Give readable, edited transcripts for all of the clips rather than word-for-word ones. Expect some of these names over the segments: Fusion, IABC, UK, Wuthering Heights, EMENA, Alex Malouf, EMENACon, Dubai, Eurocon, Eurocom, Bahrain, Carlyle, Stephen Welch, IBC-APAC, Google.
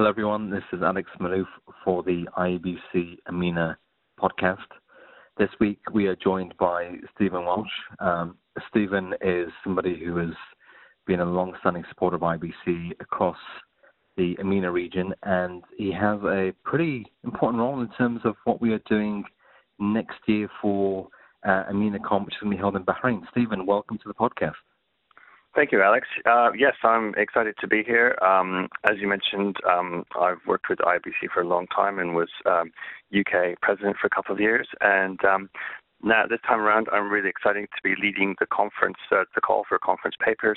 Hello, everyone. This is Alex Malouf for the IABC EMENA podcast. This week, we are joined by Stephen Welch. Stephen is somebody who has been a long-standing supporter of IBC across the EMENA region, and he has a pretty important role in terms of what we are doing next year for EMENACon, which is going to be held in Bahrain. Stephen, welcome to the podcast. Thank you, Alex. Yes, I'm excited to be here. As you mentioned, I've worked with IBC for a long time and was UK president for a couple of years. And now this time around, I'm really excited to be leading the conference, the call for conference papers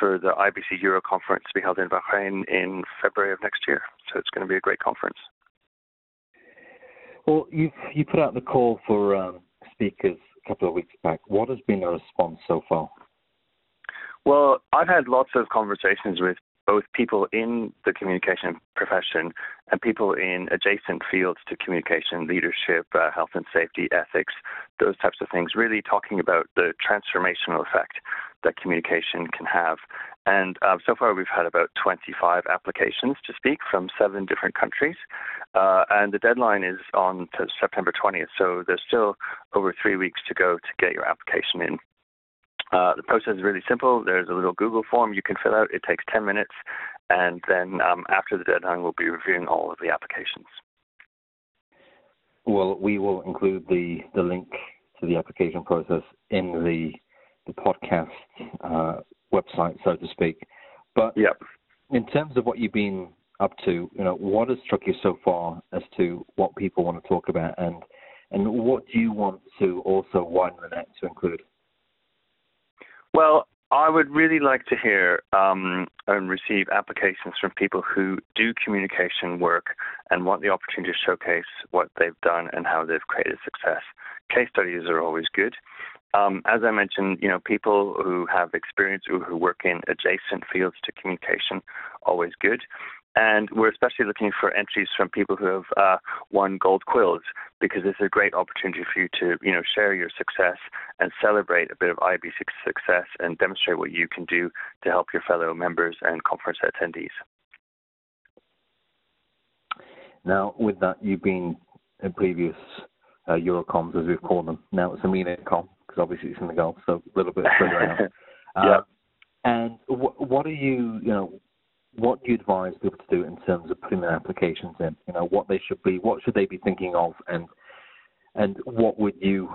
for the IBC Euro conference to be held in Bahrain in February of next year. So it's going to be a great conference. Well, you put out the call for speakers a couple of weeks back. What has been the response so far? Well, I've had lots of conversations with both people in the communication profession and people in adjacent fields to communication, leadership, health and safety, ethics, those types of things, really talking about the transformational effect that communication can have. And so far we've had about 25 applications to speak from 7 different countries. And the deadline is on to September 20th, so there's still over 3 weeks to go to get your application in. The process is really simple. There's a little Google form you can fill out. It takes 10 minutes, and then after the deadline, we'll be reviewing all of the applications. Well, we will include the link to the application process in the podcast website, so to speak. But in terms of what you've been up to, you know, what has struck you so far as to what people want to talk about, and what do you want to also widen the net to include? Well, I would really like to hear and receive applications from people who do communication work and want the opportunity to showcase what they've done and how they've created success. Case studies are always good. As I mentioned, you know, people who have experience or who work in adjacent fields to communication, always good. And we're especially looking for entries from people who have won gold quills, because this is a great opportunity for you to, you know, share your success and celebrate a bit of IBC success and demonstrate what you can do to help your fellow members and conference attendees. Now, with that, you've been in previous Eurocoms, as we've called them. Now it's EMENACon, because obviously it's in the Gulf, so a little bit further out. And what are you, you know, what do you advise people to do in terms of putting their applications in? You know, what they should be, what should they be thinking of, and what would you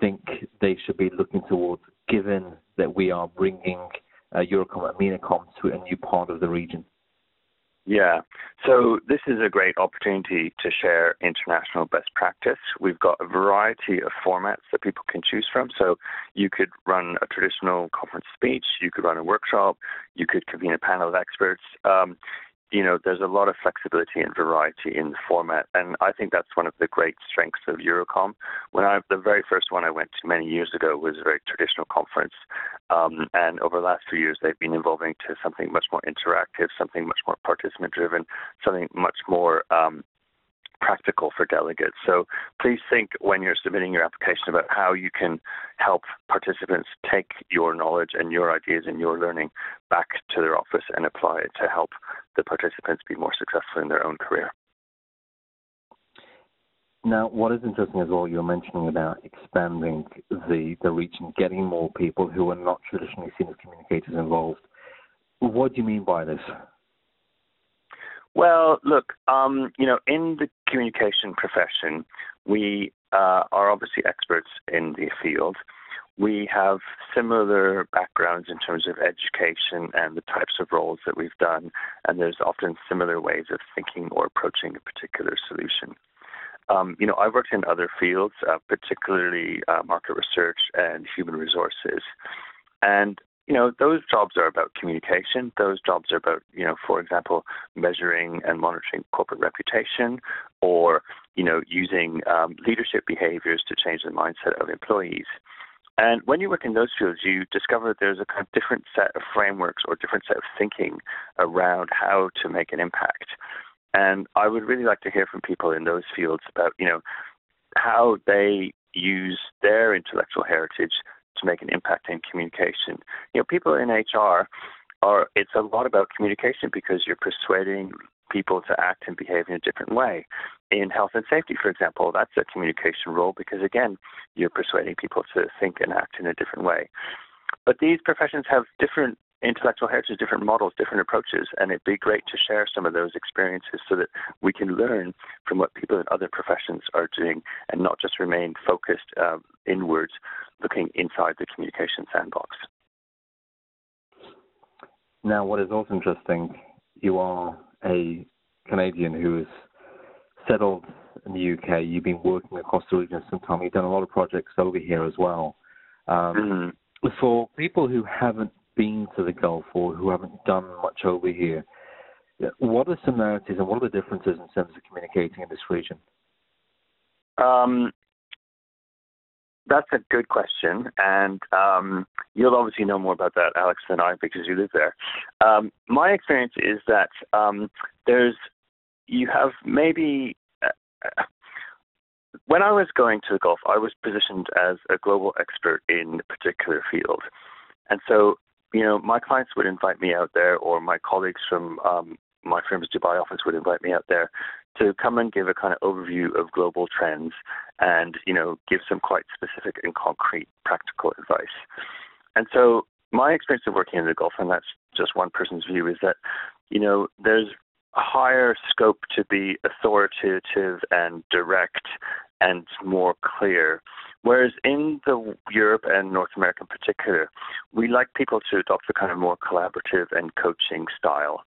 think they should be looking towards, given that we are bringing Eurocom and EMENACon to a new part of the region? Yeah, so this is a great opportunity to share international best practice. We've got a variety of formats that people can choose from. So you could run a traditional conference speech, you could run a workshop, you could convene a panel of experts. You know, there's a lot of flexibility and variety in the format, and I think that's one of the great strengths of Eurocom. When the very first one I went to many years ago was a very traditional conference, and over the last few years they've been evolving to something much more interactive, something much more participant-driven, something much more practical for delegates. So please think when you're submitting your application about how you can help participants take your knowledge and your ideas and your learning back to their office and apply it to help the participants be more successful in their own career. Now, what is interesting as well, you're mentioning about expanding the reach and getting more people who are not traditionally seen as communicators involved. What do you mean by this? Well, look, you know, in the communication profession, we are obviously experts in the field. We have similar backgrounds in terms of education and the types of roles that we've done, and there's often similar ways of thinking or approaching a particular solution. You know, I've worked in other fields, particularly market research and human resources, and you know, those jobs are about communication. Those jobs are about, you know, for example, measuring and monitoring corporate reputation, or, you know, using leadership behaviors to change the mindset of employees. And when you work in those fields, you discover there's a kind of different set of frameworks or different set of thinking around how to make an impact. And I would really like to hear from people in those fields about, you know, how they use their intellectual heritage to make an impact in communication. You know, people in HR, it's a lot about communication because you're persuading people to act and behave in a different way. In health and safety, for example, that's a communication role because, again, you're persuading people to think and act in a different way. But these professions have different intellectual heritage, different models, different approaches, and it'd be great to share some of those experiences so that we can learn from what people in other professions are doing and not just remain focused inwards, looking inside the communication sandbox. Now, what is also interesting, you are a Canadian who is settled in the UK. You've been working across the region some time. You've done a lot of projects over here as well. For people who haven't been to the Gulf or who haven't done much over here, what are similarities and what are the differences in terms of communicating in this region? That's a good question, and you'll obviously know more about that, Alex, than I, because you live there. My experience is that when I was going to the Gulf, I was positioned as a global expert in a particular field. And so, you know, my clients would invite me out there, or my colleagues from my firm's Dubai office would invite me out there to come and give a kind of overview of global trends and, you know, give some quite specific and concrete practical advice. And so my experience of working in the Gulf, and that's just one person's view, is that, you know, there's a higher scope to be authoritative and direct and more clear. Whereas in the Europe and North America in particular, we like people to adopt the kind of more collaborative and coaching style.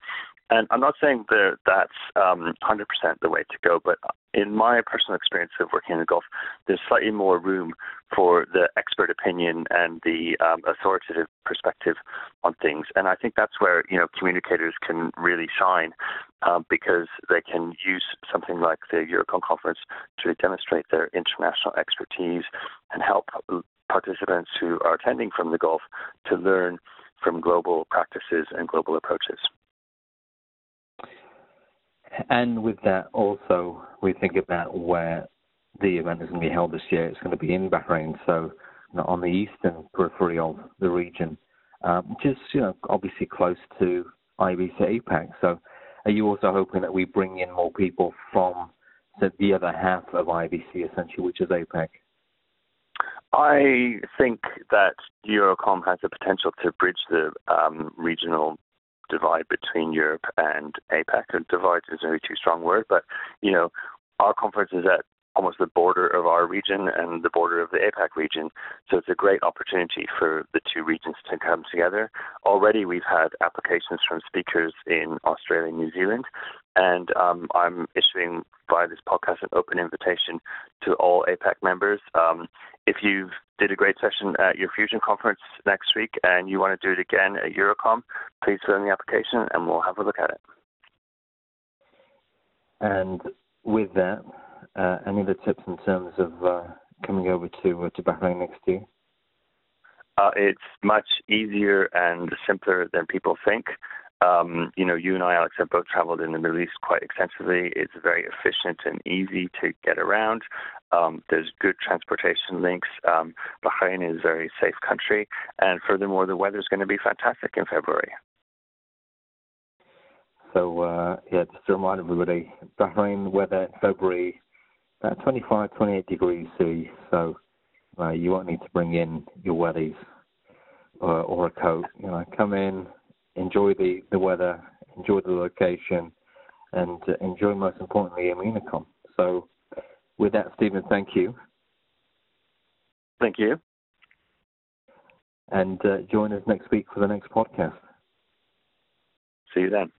And I'm not saying that that's 100% the way to go, but in my personal experience of working in the Gulf, there's slightly more room for the expert opinion and the authoritative perspective on things. And I think that's where, you know, communicators can really shine because they can use something like the Eurocon conference to demonstrate their international expertise and help participants who are attending from the Gulf to learn from global practices and global approaches. And with that also, we think about where the event is going to be held this year. It's going to be in Bahrain, so on the eastern periphery of the region, just, you know, obviously close to IBC-APAC. So are you also hoping that we bring in more people from the other half of IBC, essentially, which is APAC? I think that Eurocom has the potential to bridge the regional divide between Europe and APAC. And divide is a really too strong word, but, you know, our conference is at almost the border of our region and the border of the APAC region. So it's a great opportunity for the two regions to come together. Already we've had applications from speakers in Australia and New Zealand, and I'm issuing via this podcast an open invitation to all APAC members. If you did a great session at your Fusion conference next week and you want to do it again at Eurocom, please fill in the application and we'll have a look at it. And with that, any other tips in terms of coming over to Bahrain next year? It's much easier and simpler than people think. You know, you and I, Alex, have both traveled in the Middle East quite extensively. It's very efficient and easy to get around. There's good transportation links. Bahrain is a very safe country. And furthermore, the weather's going to be fantastic in February. So, yeah, just to remind everybody, Bahrain weather in February, about 25, 28 degrees C. So you won't need to bring in your wellies or a coat. You know, come in, enjoy the weather, enjoy the location, and enjoy, most importantly, EMENA. So with that, Stephen, thank you. Thank you. And join us next week for the next podcast. See you then.